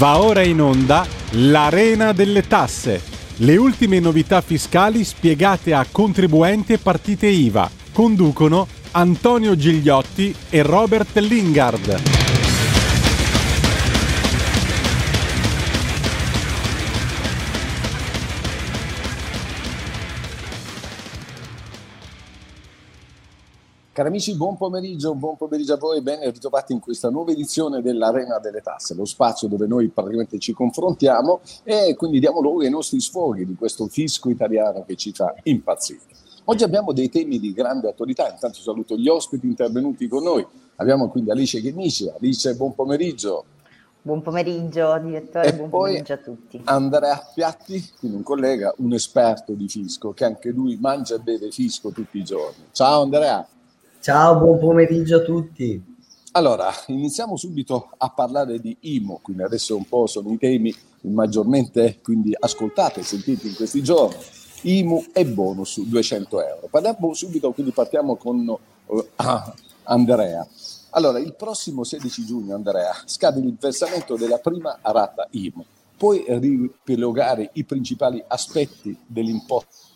Va ora in onda l'Arena delle Tasse. Le ultime novità fiscali spiegate a contribuenti e partite IVA. Conducono Antonio Gigliotti e Robert Lingard. Cari amici, buon pomeriggio a voi, ben ritrovati in questa nuova edizione dell'Arena delle Tasse, lo spazio dove noi praticamente ci confrontiamo e quindi diamo luogo ai nostri sfoghi di questo fisco italiano che ci fa impazzire. Oggi abbiamo dei temi di grande attualità, intanto saluto gli ospiti intervenuti con noi, abbiamo quindi Alice Ghemicia. Alice, buon pomeriggio. Buon pomeriggio direttore, e buon pomeriggio a tutti. Andrea Piatti, quindi un collega, un esperto di fisco, che anche lui mangia e beve fisco tutti i giorni. Ciao Andrea. Ciao, buon pomeriggio a tutti. Allora, iniziamo subito a parlare di IMU, quindi adesso un po' sono i temi maggiormente quindi ascoltati e sentiti in questi giorni. IMU e bonus €200. Parliamo subito, quindi partiamo con Andrea. Allora, il prossimo 16 giugno, Andrea, scade il versamento della prima rata IMU. Puoi riepilogare i principali aspetti dell'imposta?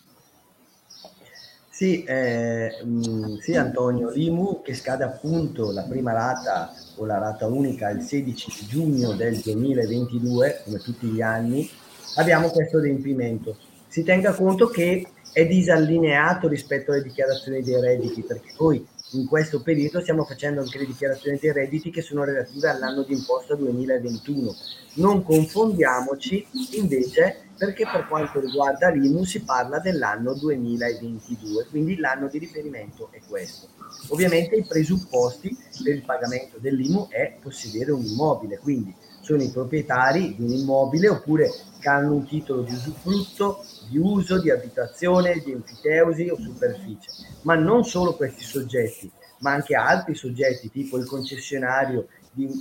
Sì, Antonio, l'IMU che scade appunto la prima rata o la rata unica il 16 giugno del 2022, come tutti gli anni, abbiamo questo adempimento. Si tenga conto che è disallineato rispetto alle dichiarazioni dei redditi, perché noi in questo periodo stiamo facendo anche le dichiarazioni dei redditi che sono relative all'anno d'imposta 2021. Non confondiamoci invece, perché per quanto riguarda l'IMU si parla dell'anno 2022, quindi l'anno di riferimento è questo. Ovviamente i presupposti per il pagamento dell'IMU è possedere un immobile, quindi sono i proprietari di un immobile oppure che hanno un titolo di usufrutto, di uso, di abitazione, di enfiteusi o superficie. Ma non solo questi soggetti, ma anche altri soggetti tipo il concessionario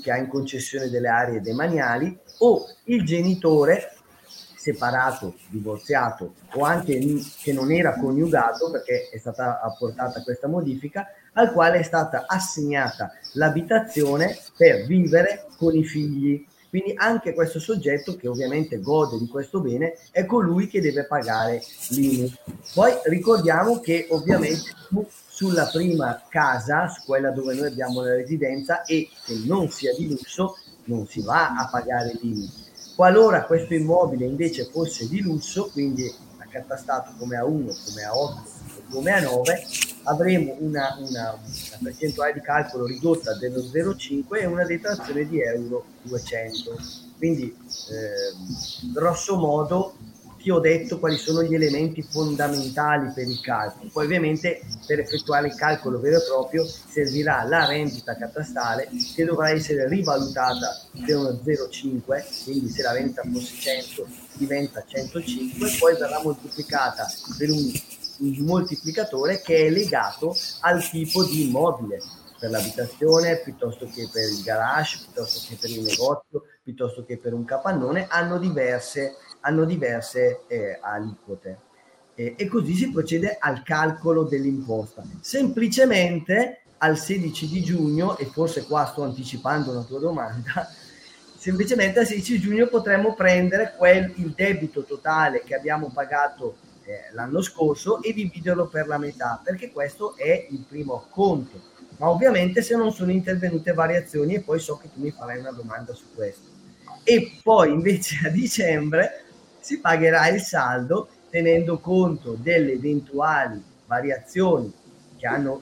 che ha in concessione delle aree demaniali o il genitore separato, divorziato o anche che non era coniugato, perché è stata apportata questa modifica, al quale è stata assegnata l'abitazione per vivere con i figli. Quindi anche questo soggetto che ovviamente gode di questo bene è colui che deve pagare l'IMU. Poi ricordiamo che ovviamente sulla prima casa, su quella dove noi abbiamo la residenza e che non sia di lusso, non si va a pagare l'IMU. Qualora questo immobile invece fosse di lusso, quindi accatastato come A1, come A8, come A9, avremo una percentuale di calcolo ridotta dello 0,5 e una detrazione di €200. Quindi, grosso modo, ti ho detto quali sono gli elementi fondamentali per il calcolo. Poi ovviamente per effettuare il calcolo vero e proprio servirà la rendita catastale che dovrà essere rivalutata per uno 0,5, quindi se la rendita fosse 100 diventa 105, poi verrà moltiplicata per un moltiplicatore che è legato al tipo di immobile, per l'abitazione, piuttosto che per il garage, piuttosto che per il negozio, piuttosto che per un capannone, hanno diverse aliquote e così si procede al calcolo dell'imposta. Semplicemente al 16 di giugno, e forse qua sto anticipando una tua domanda, semplicemente al 16 giugno potremmo prendere il debito totale che abbiamo pagato l'anno scorso e dividerlo per la metà, perché questo è il primo conto, ma ovviamente se non sono intervenute variazioni, e poi so che tu mi farai una domanda su questo. E poi invece a dicembre si pagherà il saldo tenendo conto delle eventuali variazioni che hanno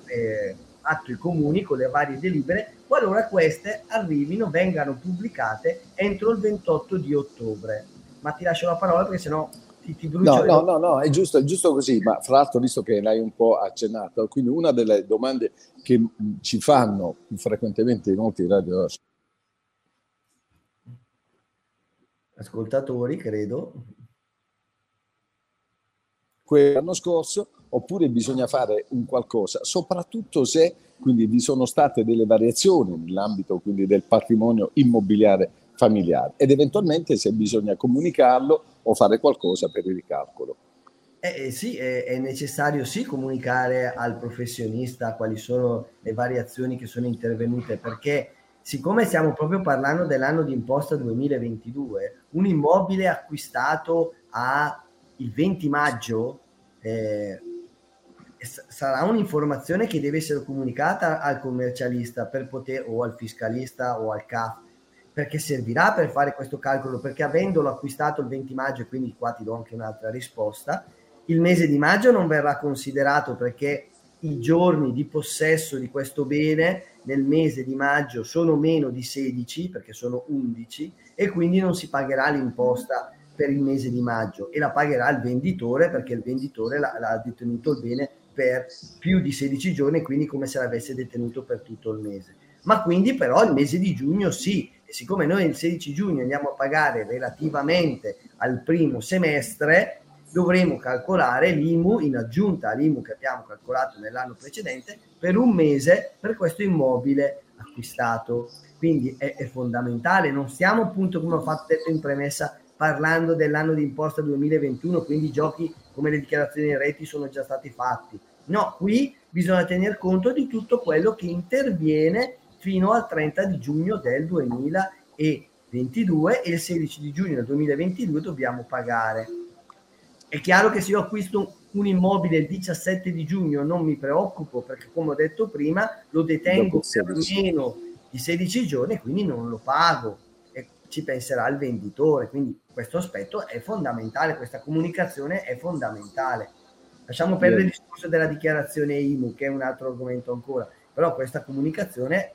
atto i comuni con le varie delibere, qualora queste vengano pubblicate entro il 28 di ottobre. Ma ti lascio la parola perché sennò ti brucio. No, è giusto così, ma fra l'altro visto che l'hai un po' accennato, quindi una delle domande che ci fanno frequentemente i molti ascoltatori, credo, l'anno scorso, oppure bisogna fare un qualcosa, soprattutto se quindi vi sono state delle variazioni nell'ambito quindi del patrimonio immobiliare familiare ed eventualmente se bisogna comunicarlo o fare qualcosa per il ricalcolo. Sì, è necessario sì comunicare al professionista quali sono le variazioni che sono intervenute, perché siccome stiamo proprio parlando dell'anno di imposta 2022, un immobile acquistato il 20 maggio sarà un'informazione che deve essere comunicata al commercialista o al fiscalista o al CAF, perché servirà per fare questo calcolo, perché avendolo acquistato il 20 maggio, quindi qua ti do anche un'altra risposta, il mese di maggio non verrà considerato perché i giorni di possesso di questo bene nel mese di maggio sono meno di 16, perché sono 11, e quindi non si pagherà l'imposta per il mese di maggio e la pagherà il venditore, perché il venditore l'ha detenuto il bene per più di 16 giorni, quindi come se l'avesse detenuto per tutto il mese. Ma quindi però il mese di giugno sì, e siccome noi il 16 giugno andiamo a pagare relativamente al primo semestre, dovremo calcolare l'IMU in aggiunta all'IMU che abbiamo calcolato nell'anno precedente per un mese per questo immobile acquistato. Quindi è fondamentale, non stiamo appunto, come ho fatto detto in premessa, parlando dell'anno di imposta 2021, quindi giochi come le dichiarazioni redditi sono già stati fatti. No, qui bisogna tener conto di tutto quello che interviene fino al 30 di giugno del 2022 e il 16 di giugno del 2022 dobbiamo pagare. È chiaro che se io acquisto un immobile il 17 di giugno non mi preoccupo, perché come ho detto prima lo detengo per meno di 16 giorni e quindi non lo pago, e ci penserà il venditore. Quindi questo aspetto è fondamentale, questa comunicazione è fondamentale. Lasciamo perdere il discorso della dichiarazione IMU, che è un altro argomento ancora, però questa comunicazione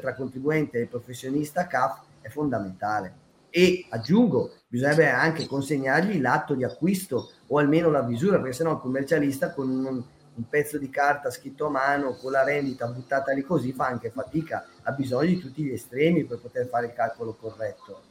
tra contribuente e professionista CAF è fondamentale. E aggiungo, bisognerebbe anche consegnargli l'atto di acquisto o almeno la visura, perché sennò il commercialista con un pezzo di carta scritto a mano con la rendita buttata lì così fa anche fatica, ha bisogno di tutti gli estremi per poter fare il calcolo corretto.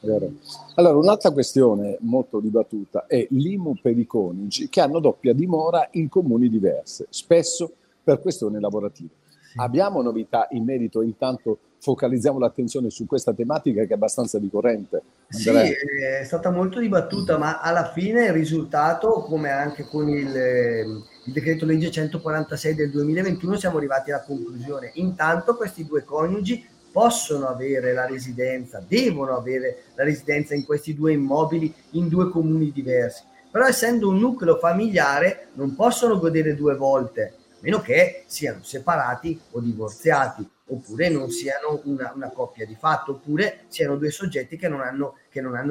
Vero. Allora, un'altra questione molto dibattuta è l'IMU per i coniugi che hanno doppia dimora in comuni diversi, spesso per questioni lavorative. Sì. Abbiamo novità in merito, intanto focalizziamo l'attenzione su questa tematica che è abbastanza ricorrente. Andrea. Sì, è stata molto dibattuta, ma alla fine il risultato, come anche con il decreto legge 146 del 2021, siamo arrivati alla conclusione. Intanto questi due coniugi possono avere la residenza, devono avere la residenza in questi due immobili in due comuni diversi, però essendo un nucleo familiare non possono godere due volte, a meno che siano separati o divorziati, oppure non siano una coppia di fatto, oppure siano due soggetti che non hanno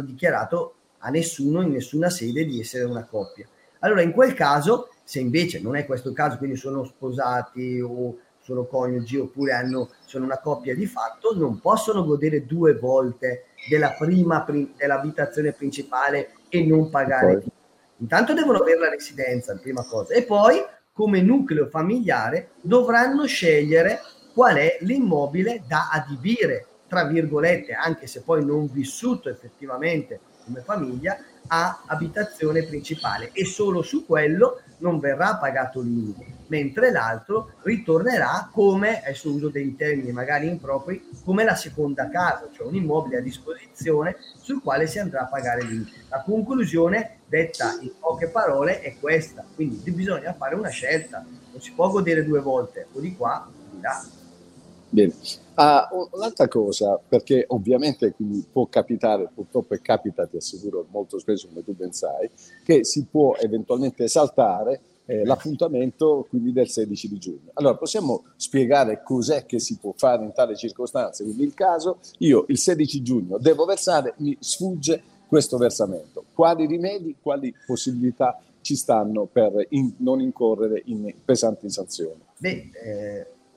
dichiarato a nessuno in nessuna sede di essere una coppia. Allora in quel caso, se invece non è questo il caso, quindi sono sposati o sono coniugi oppure sono una coppia di fatto, non possono godere due volte della prima dell'abitazione principale e non pagare. Intanto devono avere la residenza, prima cosa, e poi come nucleo familiare dovranno scegliere qual è l'immobile da adibire, tra virgolette, anche se poi non vissuto effettivamente come famiglia, a abitazione principale, e solo su quello non verrà pagato l'IMU, mentre l'altro ritornerà come, adesso uso dei termini magari impropri, come la seconda casa, cioè un immobile a disposizione sul quale si andrà a pagare l'IMU. La conclusione, detta in poche parole, è questa, quindi bisogna fare una scelta, non si può godere due volte, o di qua o di là. Bene, un'altra cosa, perché ovviamente quindi può capitare, purtroppo e capita, ti assicuro, molto spesso, come tu ben sai, che si può eventualmente saltare l'appuntamento quindi del 16 di giugno. Allora, possiamo spiegare cos'è che si può fare in tale circostanza? Quindi il caso, io il 16 giugno devo versare, mi sfugge questo versamento. Quali rimedi, quali possibilità ci stanno per non incorrere in pesanti sanzioni?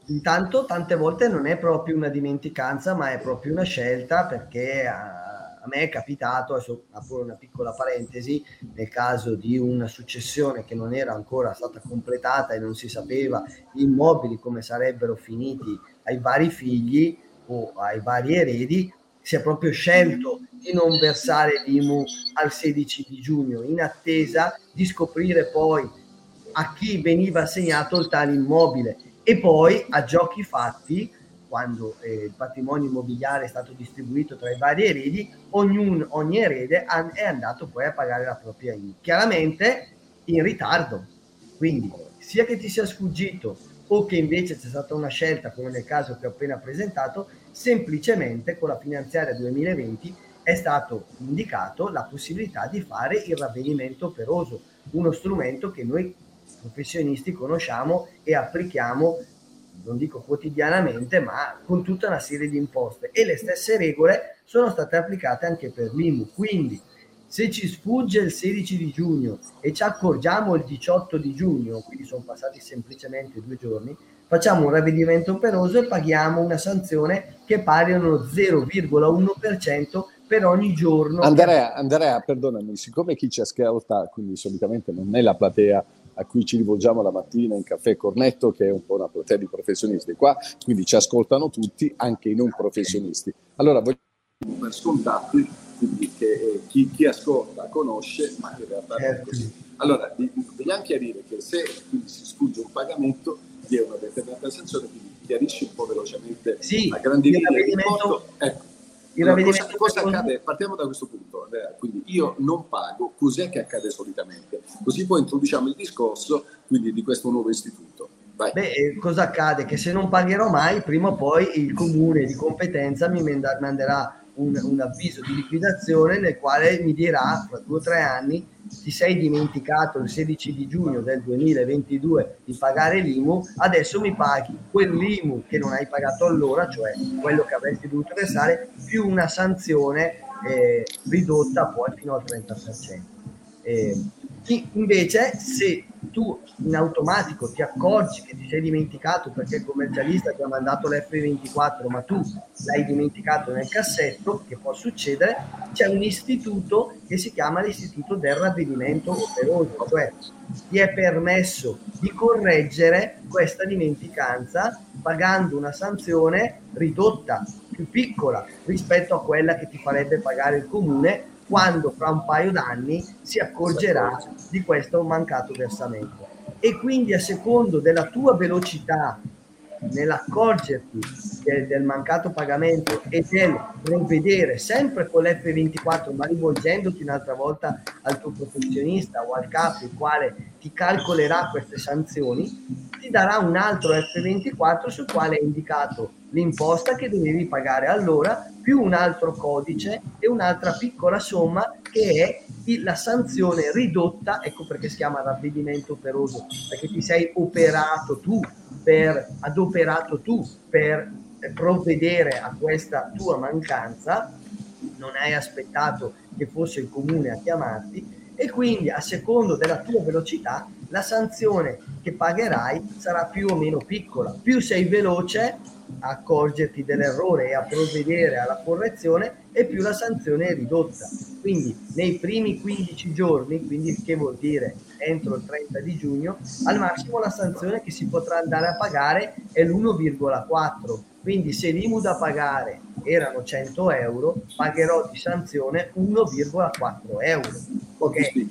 Intanto tante volte non è proprio una dimenticanza, ma è proprio una scelta, perché a me è capitato, adesso apro una piccola parentesi, nel caso di una successione che non era ancora stata completata e non si sapeva gli immobili come sarebbero finiti ai vari figli o ai vari eredi, si è proprio scelto di non versare l'IMU al 16 di giugno in attesa di scoprire poi a chi veniva assegnato il tale immobile. E poi a giochi fatti, quando il patrimonio immobiliare è stato distribuito tra i vari eredi, ogni erede è andato poi a pagare la propria IMU, chiaramente in ritardo. Quindi sia che ti sia sfuggito o che invece c'è stata una scelta, come nel caso che ho appena presentato, semplicemente con la finanziaria 2020 è stato indicato la possibilità di fare il ravvedimento operoso, uno strumento che noi professionisti conosciamo e applichiamo, non dico quotidianamente, ma con tutta una serie di imposte, e le stesse regole sono state applicate anche per l'IMU. Quindi se ci sfugge il 16 di giugno e ci accorgiamo il 18 di giugno, quindi sono passati semplicemente 2 giorni, facciamo un ravvedimento operoso e paghiamo una sanzione che pari a uno 0,1% per ogni giorno. Andrea, perdonami, siccome chi ci ascolta, quindi solitamente non è la platea a cui ci rivolgiamo la mattina in Caffè Cornetto, che è un po' una platea di professionisti qua, quindi ci ascoltano tutti, anche i non professionisti. Allora, vogliamo per scontati, quindi che chi ascolta conosce, ma in realtà non è così. Allora, vogliamo chiarire che se quindi si sfugge un pagamento, vi è una determinata sanzione, quindi chiarisci un po' velocemente a grandi linee il rapporto. Ecco. Cosa accade? Partiamo da questo punto, Andrea. Quindi io non pago, cos'è che accade solitamente? Così poi introduciamo il discorso quindi di questo nuovo istituto. Vai. Beh, cosa accade? Che se non pagherò mai, prima o poi il comune di competenza mi manderà un avviso di liquidazione nel quale mi dirà fra 2 o 3 anni: ti sei dimenticato il 16 di giugno del 2022 di pagare l'IMU, adesso mi paghi quell'IMU che non hai pagato allora, cioè quello che avresti dovuto versare, più una sanzione ridotta poi fino al 30%. Invece se tu in automatico ti accorgi che ti sei dimenticato perché il commercialista ti ha mandato l'F24 ma tu l'hai dimenticato nel cassetto, che può succedere, c'è un istituto che si chiama l'istituto del ravvedimento operoso, cioè ti è permesso di correggere questa dimenticanza pagando una sanzione ridotta, più piccola rispetto a quella che ti farebbe pagare il comune quando fra un paio d'anni si accorgerà di questo mancato versamento. E quindi a secondo della tua velocità nell'accorgerti del mancato pagamento e del provvedere sempre con l'F24, ma rivolgendoti un'altra volta al tuo professionista o al capo, il quale ti calcolerà queste sanzioni, ti darà un altro F24 sul quale è indicato l'imposta che dovevi pagare allora, più un altro codice e un'altra piccola somma che è la sanzione ridotta. Ecco perché si chiama ravvedimento operoso, perché ti sei adoperato tu per provvedere a questa tua mancanza, non hai aspettato che fosse il comune a chiamarti, e quindi a secondo della tua velocità la sanzione che pagherai sarà più o meno piccola. Più sei veloce a accorgerti dell'errore e a provvedere alla correzione, e più la sanzione è ridotta. Quindi nei primi 15 giorni, quindi che vuol dire entro il 30 di giugno, al massimo la sanzione che si potrà andare a pagare è l'1,4. Quindi se l'IMU da pagare erano 100 euro, pagherò di sanzione 1,4 euro. Okay.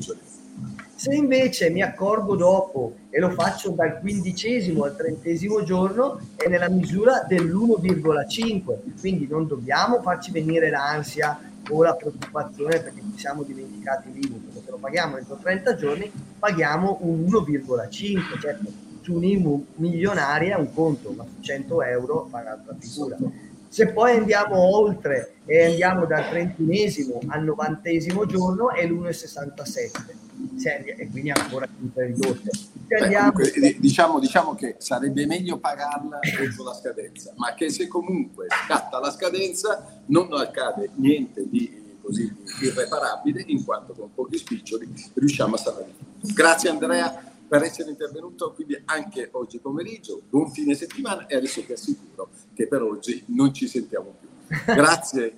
Se invece mi accorgo dopo e lo faccio dal 15° al 30° giorno, è nella misura dell'1,5, quindi non dobbiamo farci venire l'ansia o la preoccupazione perché ci siamo dimenticati l'IMU, perché se lo paghiamo entro 30 giorni paghiamo un 1,5, certo, su un'IMU milionaria è un conto, ma su 100 euro fa un'altra figura. Se poi andiamo oltre e andiamo dal 31° al 90° giorno è l'1,67, e quindi ancora più ridotte. Diciamo che sarebbe meglio pagarla entro la scadenza, ma che se comunque scatta la scadenza non accade niente di così irreparabile, in quanto con pochi spiccioli riusciamo a salvare. Grazie Andrea per essere intervenuto, quindi anche oggi pomeriggio, buon fine settimana, e adesso ti assicuro che per oggi non ci sentiamo più. Grazie,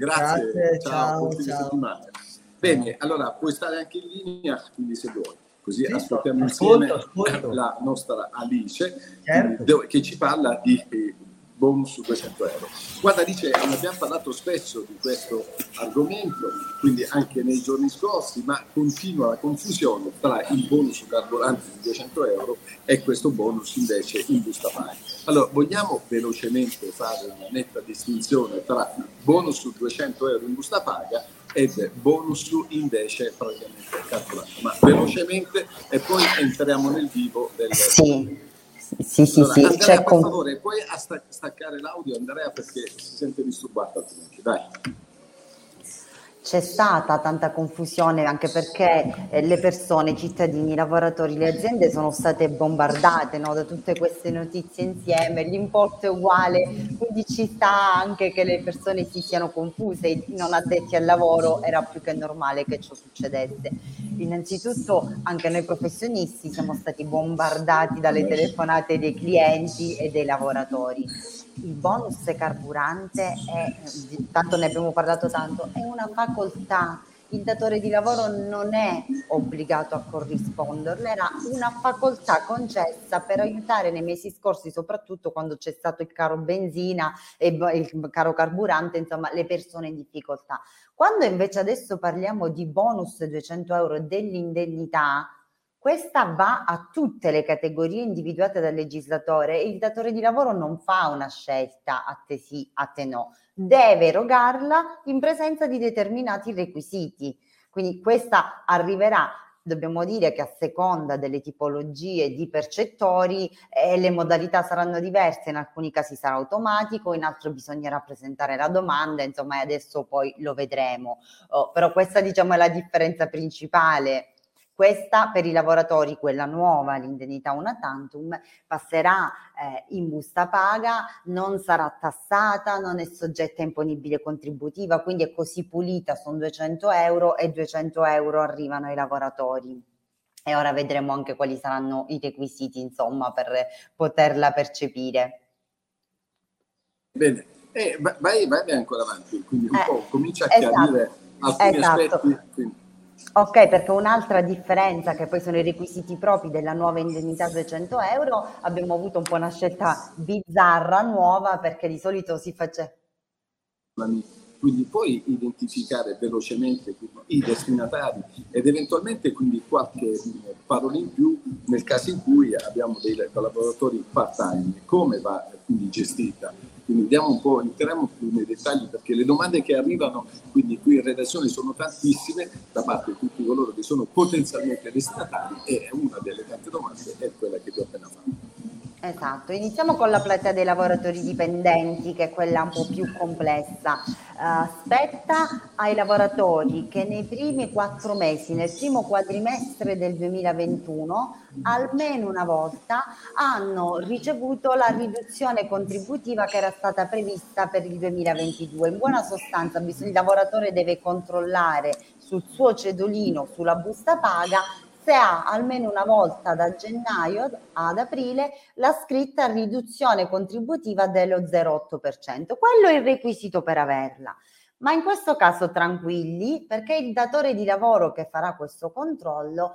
ciao, buon fine settimana. Bene, allora puoi stare anche in linea, quindi se vuoi, così sì, ascoltiamo insieme. La nostra Alice, certo, che ci parla di bonus su 200 euro. Guarda, dice, abbiamo parlato spesso di questo argomento, quindi anche nei giorni scorsi, ma continua la confusione tra il bonus carburante di 200 euro e questo bonus invece in busta paga. Allora, vogliamo velocemente fare una netta distinzione tra bonus su 200 euro in busta paga ed bonus invece praticamente calcolato, ma velocemente, e poi entriamo nel vivo del... Sì. Sì, Andrea, c'è per favore, puoi staccare l'audio, Andrea, perché si sente disturbata altrimenti, dai. C'è stata tanta confusione anche perché le persone, i cittadini, i lavoratori, le aziende sono state bombardate, no, da tutte queste notizie insieme. L'importo è uguale, quindi ci sta anche che le persone si siano confuse. I non addetti al lavoro era più che normale che ciò succedesse. Innanzitutto anche noi professionisti siamo stati bombardati dalle telefonate dei clienti e dei lavoratori. Il bonus carburante è, tanto ne abbiamo parlato tanto, è una facoltà, il datore di lavoro non è obbligato a corrisponderla, era una facoltà concessa per aiutare nei mesi scorsi, soprattutto quando c'è stato il caro benzina e il caro carburante, insomma le persone in difficoltà. Quando invece adesso parliamo di bonus 200 euro dell'indennità, questa va a tutte le categorie individuate dal legislatore e il datore di lavoro non fa una scelta, a te sì, a te no. Deve erogarla in presenza di determinati requisiti. Quindi questa arriverà, dobbiamo dire che a seconda delle tipologie di percettori le modalità saranno diverse, in alcuni casi sarà automatico, in altri bisognerà presentare la domanda, insomma adesso poi lo vedremo. Però questa diciamo è la differenza principale. Questa per i lavoratori, quella nuova, l'indennità una tantum, passerà in busta paga, non sarà tassata, non è soggetta a imponibile contributiva, quindi è così pulita, sono 200 euro e 200 euro arrivano ai lavoratori. E ora vedremo anche quali saranno i requisiti, insomma, per poterla percepire. Bene, vai ancora avanti, quindi un po' comincia a chiarire alcuni aspetti. Quindi. Ok, perché un'altra differenza che poi sono i requisiti propri della nuova indennità 200 euro, abbiamo avuto un po' una scelta bizzarra, nuova, perché di solito si faceva... Quindi puoi identificare velocemente i destinatari ed eventualmente quindi qualche parola in più nel caso in cui abbiamo dei collaboratori part-time, come va quindi gestita? Quindi diamo un po', entriamo più nei dettagli perché le domande che arrivano quindi qui in redazione sono tantissime da parte di tutti coloro che sono potenzialmente destinatari e una delle tante domande è quella che ti ho appena fatto. Esatto, iniziamo con la platea dei lavoratori dipendenti, che è quella un po' più complessa. Spetta ai lavoratori che nei primi 4 mesi, nel primo quadrimestre del 2021, almeno una volta hanno ricevuto la riduzione contributiva che era stata prevista per il 2022. In buona sostanza, il lavoratore deve controllare sul suo cedolino, sulla busta paga, se ha almeno una volta da gennaio ad aprile la scritta riduzione contributiva dello 0,8%. Quello è il requisito per averla. Ma in questo caso tranquilli, perché il datore di lavoro che farà questo controllo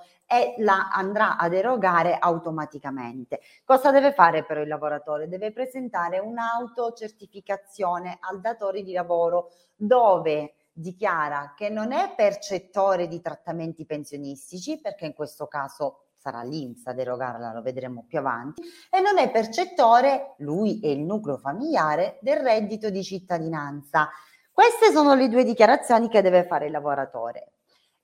la andrà ad erogare automaticamente. Cosa deve fare però il lavoratore? Deve presentare un'autocertificazione al datore di lavoro dove dichiara che non è percettore di trattamenti pensionistici, perché in questo caso sarà l'INPS ad erogarla, lo vedremo più avanti, e non è percettore, lui e il nucleo familiare, del reddito di cittadinanza. Queste sono le due dichiarazioni che deve fare il lavoratore.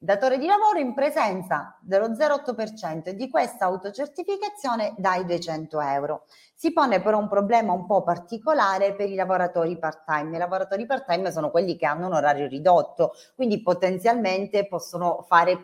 Datore di lavoro in presenza dello 0,8% e di questa autocertificazione dai 200 euro. Si pone però un problema un po' particolare per i lavoratori part-time. I lavoratori part-time sono quelli che hanno un orario ridotto, quindi potenzialmente possono fare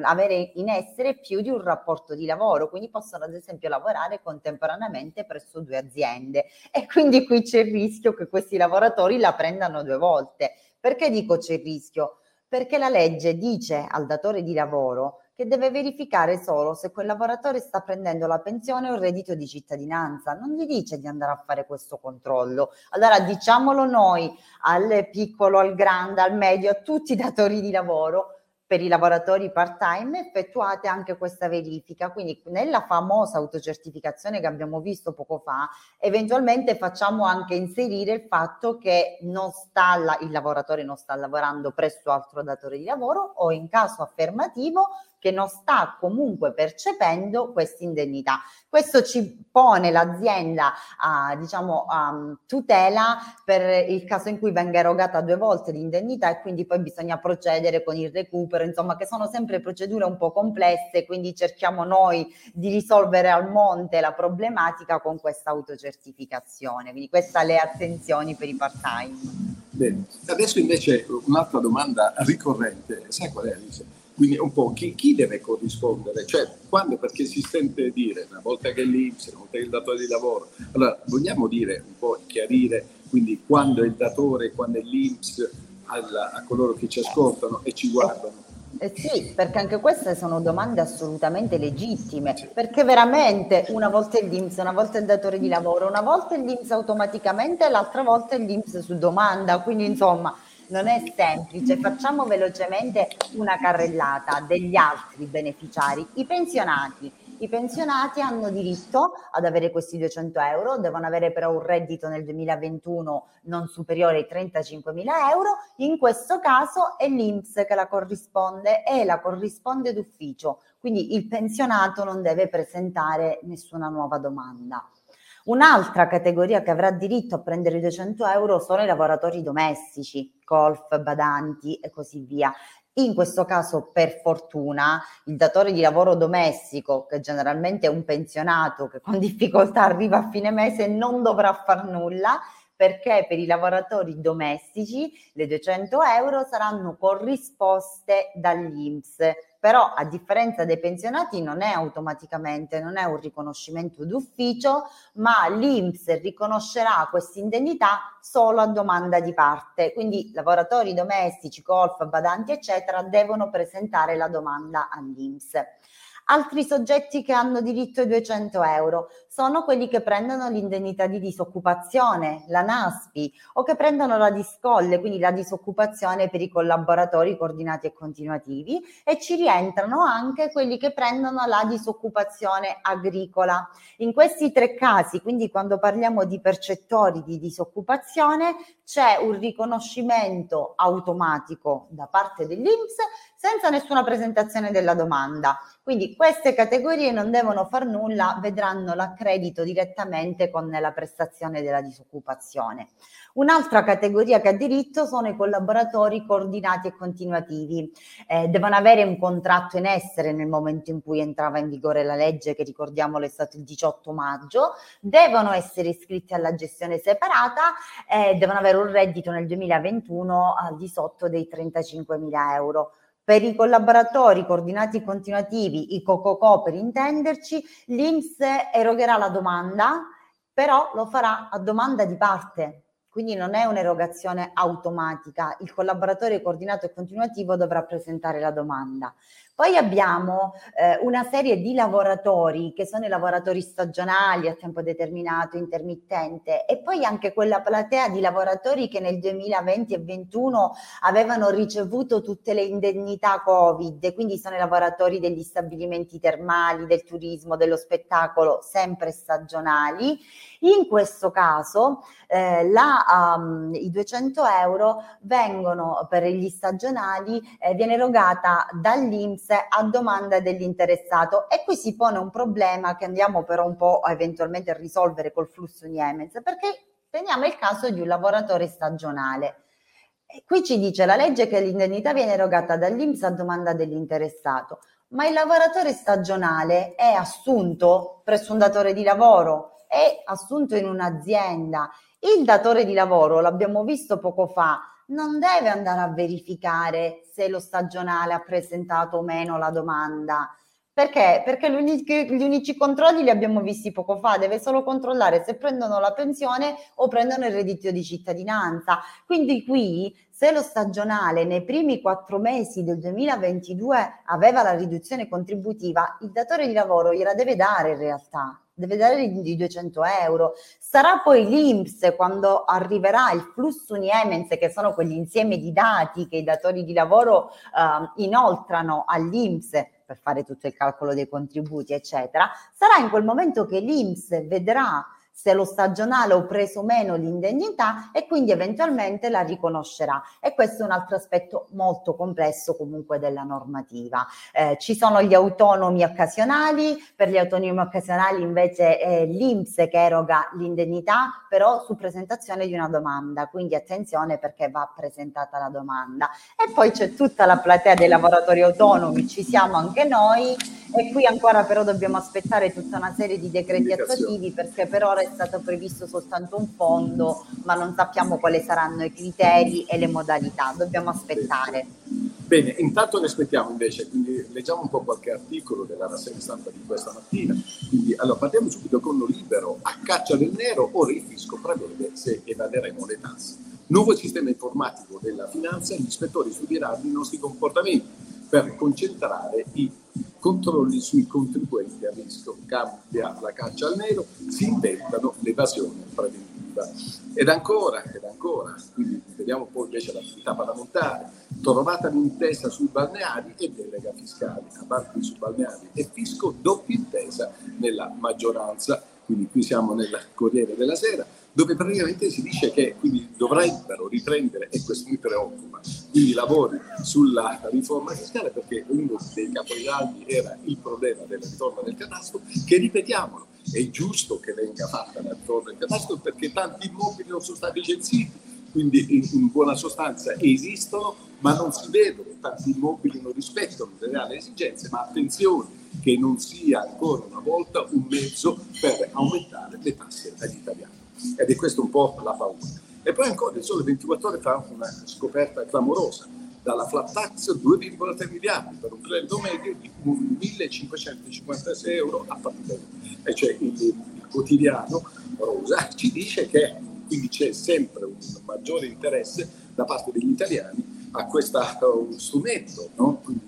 avere in essere più di un rapporto di lavoro, quindi possono ad esempio lavorare contemporaneamente presso 2 aziende. E quindi qui c'è il rischio che questi lavoratori la prendano 2 volte. Perché dico c'è il rischio? Perché la legge dice al datore di lavoro che deve verificare solo se quel lavoratore sta prendendo la pensione o il reddito di cittadinanza, non gli dice di andare a fare questo controllo. Allora diciamolo noi al piccolo, al grande, al medio, a tutti i datori di lavoro, per i lavoratori part-time effettuate anche questa verifica. Quindi nella famosa autocertificazione che abbiamo visto poco fa, eventualmente facciamo anche inserire il fatto che il lavoratore non sta lavorando presso altro datore di lavoro o in caso affermativo che non sta comunque percependo questa indennità. Questo ci pone l'azienda a, diciamo, a tutela per il caso in cui venga erogata due volte l'indennità e quindi poi bisogna procedere con il recupero, insomma, che sono sempre procedure un po' complesse, quindi cerchiamo noi di risolvere al monte la problematica con questa autocertificazione. Quindi queste le attenzioni per i part-time. Bene, adesso invece un'altra domanda ricorrente, sai qual è, Alice? Quindi un po' chi deve corrispondere? Cioè, quando, perché si sente dire, una volta che è l'INPS, una volta che è il datore di lavoro, allora vogliamo dire un po', chiarire, quindi quando è il datore, quando è l'INPS, a coloro che ci ascoltano e ci guardano? Sì, perché anche queste sono domande assolutamente legittime, perché veramente una volta è l'INPS, una volta è il datore di lavoro, una volta è l'INPS automaticamente, l'altra volta è l'INPS su domanda, quindi insomma non è semplice. Facciamo velocemente una carrellata degli altri beneficiari, i pensionati. I pensionati hanno diritto ad avere questi 200 euro, devono avere però un reddito nel 2021 non superiore ai 35.000 euro, in questo caso è l'INPS che la corrisponde e la corrisponde d'ufficio, quindi il pensionato non deve presentare nessuna nuova domanda. Un'altra categoria che avrà diritto a prendere i 200 euro sono i lavoratori domestici, colf, badanti e così via. In questo caso, per fortuna, il datore di lavoro domestico, che generalmente è un pensionato che con difficoltà arriva a fine mese, non dovrà far nulla, perché per i lavoratori domestici le 200 euro saranno corrisposte dall'INPS. Però, a differenza dei pensionati, non è automaticamente, non è un riconoscimento d'ufficio, ma l'INPS riconoscerà questa indennità solo a domanda di parte. Quindi lavoratori domestici, colf, badanti, eccetera, devono presentare la domanda all'INPS. Altri soggetti che hanno diritto ai 200 euro sono quelli che prendono l'indennità di disoccupazione, la NASPI, o che prendono la DIS-COLL, quindi la disoccupazione per i collaboratori coordinati e continuativi, e ci rientrano anche quelli che prendono la disoccupazione agricola. In questi tre casi, quindi quando parliamo di percettori di disoccupazione, c'è un riconoscimento automatico da parte dell'INPS senza nessuna presentazione della domanda. Quindi queste categorie non devono far nulla, vedranno l'accredito direttamente con la prestazione della disoccupazione. Un'altra categoria che ha diritto sono i collaboratori coordinati e continuativi. Devono avere un contratto in essere nel momento in cui entrava in vigore la legge, che ricordiamolo è stato il 18 maggio, devono essere iscritti alla gestione separata, devono avere un reddito nel 2021 al di sotto dei 35.000 euro. Per i collaboratori coordinati continuativi, i COCOCO per intenderci, l'INPS erogherà la domanda, però lo farà a domanda di parte, quindi non è un'erogazione automatica. Il collaboratore coordinato e continuativo dovrà presentare la domanda. Poi abbiamo una serie di lavoratori che sono i lavoratori stagionali a tempo determinato, intermittente, e poi anche quella platea di lavoratori che nel 2020 e 2021 avevano ricevuto tutte le indennità Covid, quindi sono i lavoratori degli stabilimenti termali, del turismo, dello spettacolo, sempre stagionali. In questo caso i 200 euro vengono per gli stagionali, viene erogata dall'INPS a domanda dell'interessato, e qui si pone un problema che andiamo però un po' eventualmente a risolvere col flusso Uniemens, perché teniamo il caso di un lavoratore stagionale. E qui ci dice la legge che l'indennità viene erogata dall'INPS a domanda dell'interessato, ma il lavoratore stagionale è assunto presso un datore di lavoro, è assunto in un'azienda. Il datore di lavoro, l'abbiamo visto poco fa, non deve andare a verificare se lo stagionale ha presentato o meno la domanda. Perché? Perché gli unici controlli li abbiamo visti poco fa, deve solo controllare se prendono la pensione o prendono il reddito di cittadinanza. Quindi qui, se lo stagionale nei primi 4 mesi del 2022 aveva la riduzione contributiva, il datore di lavoro gliela deve dare in realtà. Deve dare i 200 euro. Sarà poi l'INPS, quando arriverà il flusso Uniemens, che sono quell'insieme di dati che i datori di lavoro inoltrano all'INPS per fare tutto il calcolo dei contributi, eccetera, sarà in quel momento che l'INPS vedrà se lo stagionale ho preso meno l'indegnità, e quindi eventualmente la riconoscerà. E questo è un altro aspetto molto complesso comunque della normativa. Ci sono gli autonomi occasionali. Per gli autonomi occasionali invece è l'INPS che eroga l'indegnità, però su presentazione di una domanda, quindi attenzione perché va presentata la domanda. E poi c'è tutta la platea dei lavoratori autonomi, ci siamo anche noi, e qui ancora però dobbiamo aspettare tutta una serie di decreti attuativi, perché per ora è stato previsto soltanto un fondo, ma non sappiamo quali saranno i criteri e le modalità, dobbiamo aspettare. Bene, intanto ne aspettiamo invece, quindi leggiamo un po' qualche articolo della rassegna stampa di questa mattina. Quindi, allora, partiamo subito con lo libero: a caccia del nero, ora il fisco prevede se evaderemo le tasse. Nuovo sistema informatico della finanza, gli ispettori studieranno i nostri comportamenti per concentrare i controlli sui contribuenti a rischio. Cambia la caccia al nero, si inventano l'evasione preventiva. Ed ancora, quindi vediamo poi invece l'attività parlamentare, trovata l'intesa sui balneari e delega fiscale, a parte sui balneari e fisco, doppia intesa nella maggioranza. Quindi qui siamo nel Corriere della Sera, dove praticamente si dice che quindi dovrebbero riprendere, e questo mi preoccupa, quindi i lavori sulla riforma fiscale, perché uno dei capisaldi era il problema della riforma del cadastro, che, ripetiamolo, è giusto che venga fatta la riforma del cadastro perché tanti immobili non sono stati censiti. Quindi in buona sostanza esistono, ma non si vedono, tanti immobili non rispettano le reali esigenze, ma attenzione che non sia ancora una volta un mezzo per aumentare le tasse agli italiani. Ed è questo un po' la paura. E poi ancora il Sole 24 Ore fa una scoperta clamorosa: dalla flat tax 2,3 miliardi per un credito medio di 1.556 euro a partita. E cioè il quotidiano Rosa ci dice che quindi c'è sempre un maggiore interesse da parte degli italiani a questo strumento, no? Quindi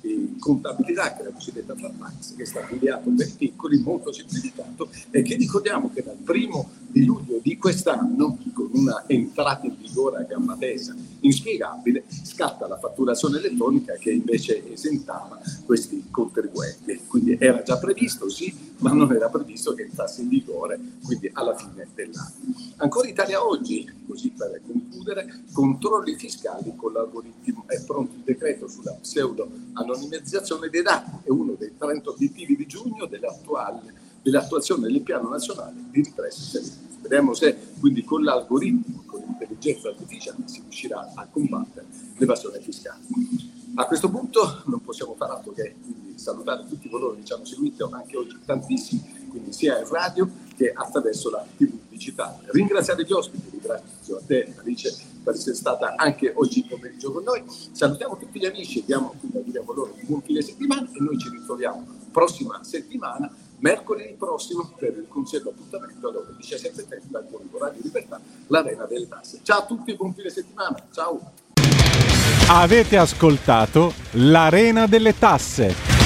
di contabilità, che è la cosiddetta flat tax, che è stato ideato per piccoli, molto semplificato, e che ricordiamo che dal 1° di luglio di quest'anno, con una entrata in vigore a gamba tesa inspiegabile, scatta la fatturazione elettronica che invece esentava questi contribuenti. Quindi era già previsto, sì, ma non era previsto che entrasse in vigore quindi alla fine dell'anno. Ancora Italia Oggi, così per concludere: controlli fiscali con l'algoritmo, è pronto il decreto sulla pseudo-anonimizzazione dei dati, è uno dei 30 obiettivi di giugno dell'attuazione del piano nazionale di ripresa e salute. Vedremo se quindi con l'algoritmo, con l'intelligenza artificiale, si riuscirà a combattere l'evasione fiscale. A questo punto non possiamo far altro che salutare tutti coloro che ci hanno seguito anche oggi, tantissimi, quindi sia in radio che attraverso la TV digitale. Ringraziare gli ospiti, ringrazio a te, Alice, per essere stata anche oggi pomeriggio con noi. Salutiamo tutti gli amici, diamo loro un buon fine settimana, e noi ci ritroviamo prossima settimana, mercoledì prossimo, per il consueto appuntamento alle ore 17:30 al Corridoio Radio Libertà, l'Arena delle Tasse. Ciao a tutti, buon fine settimana, ciao! Avete ascoltato l'Arena delle Tasse.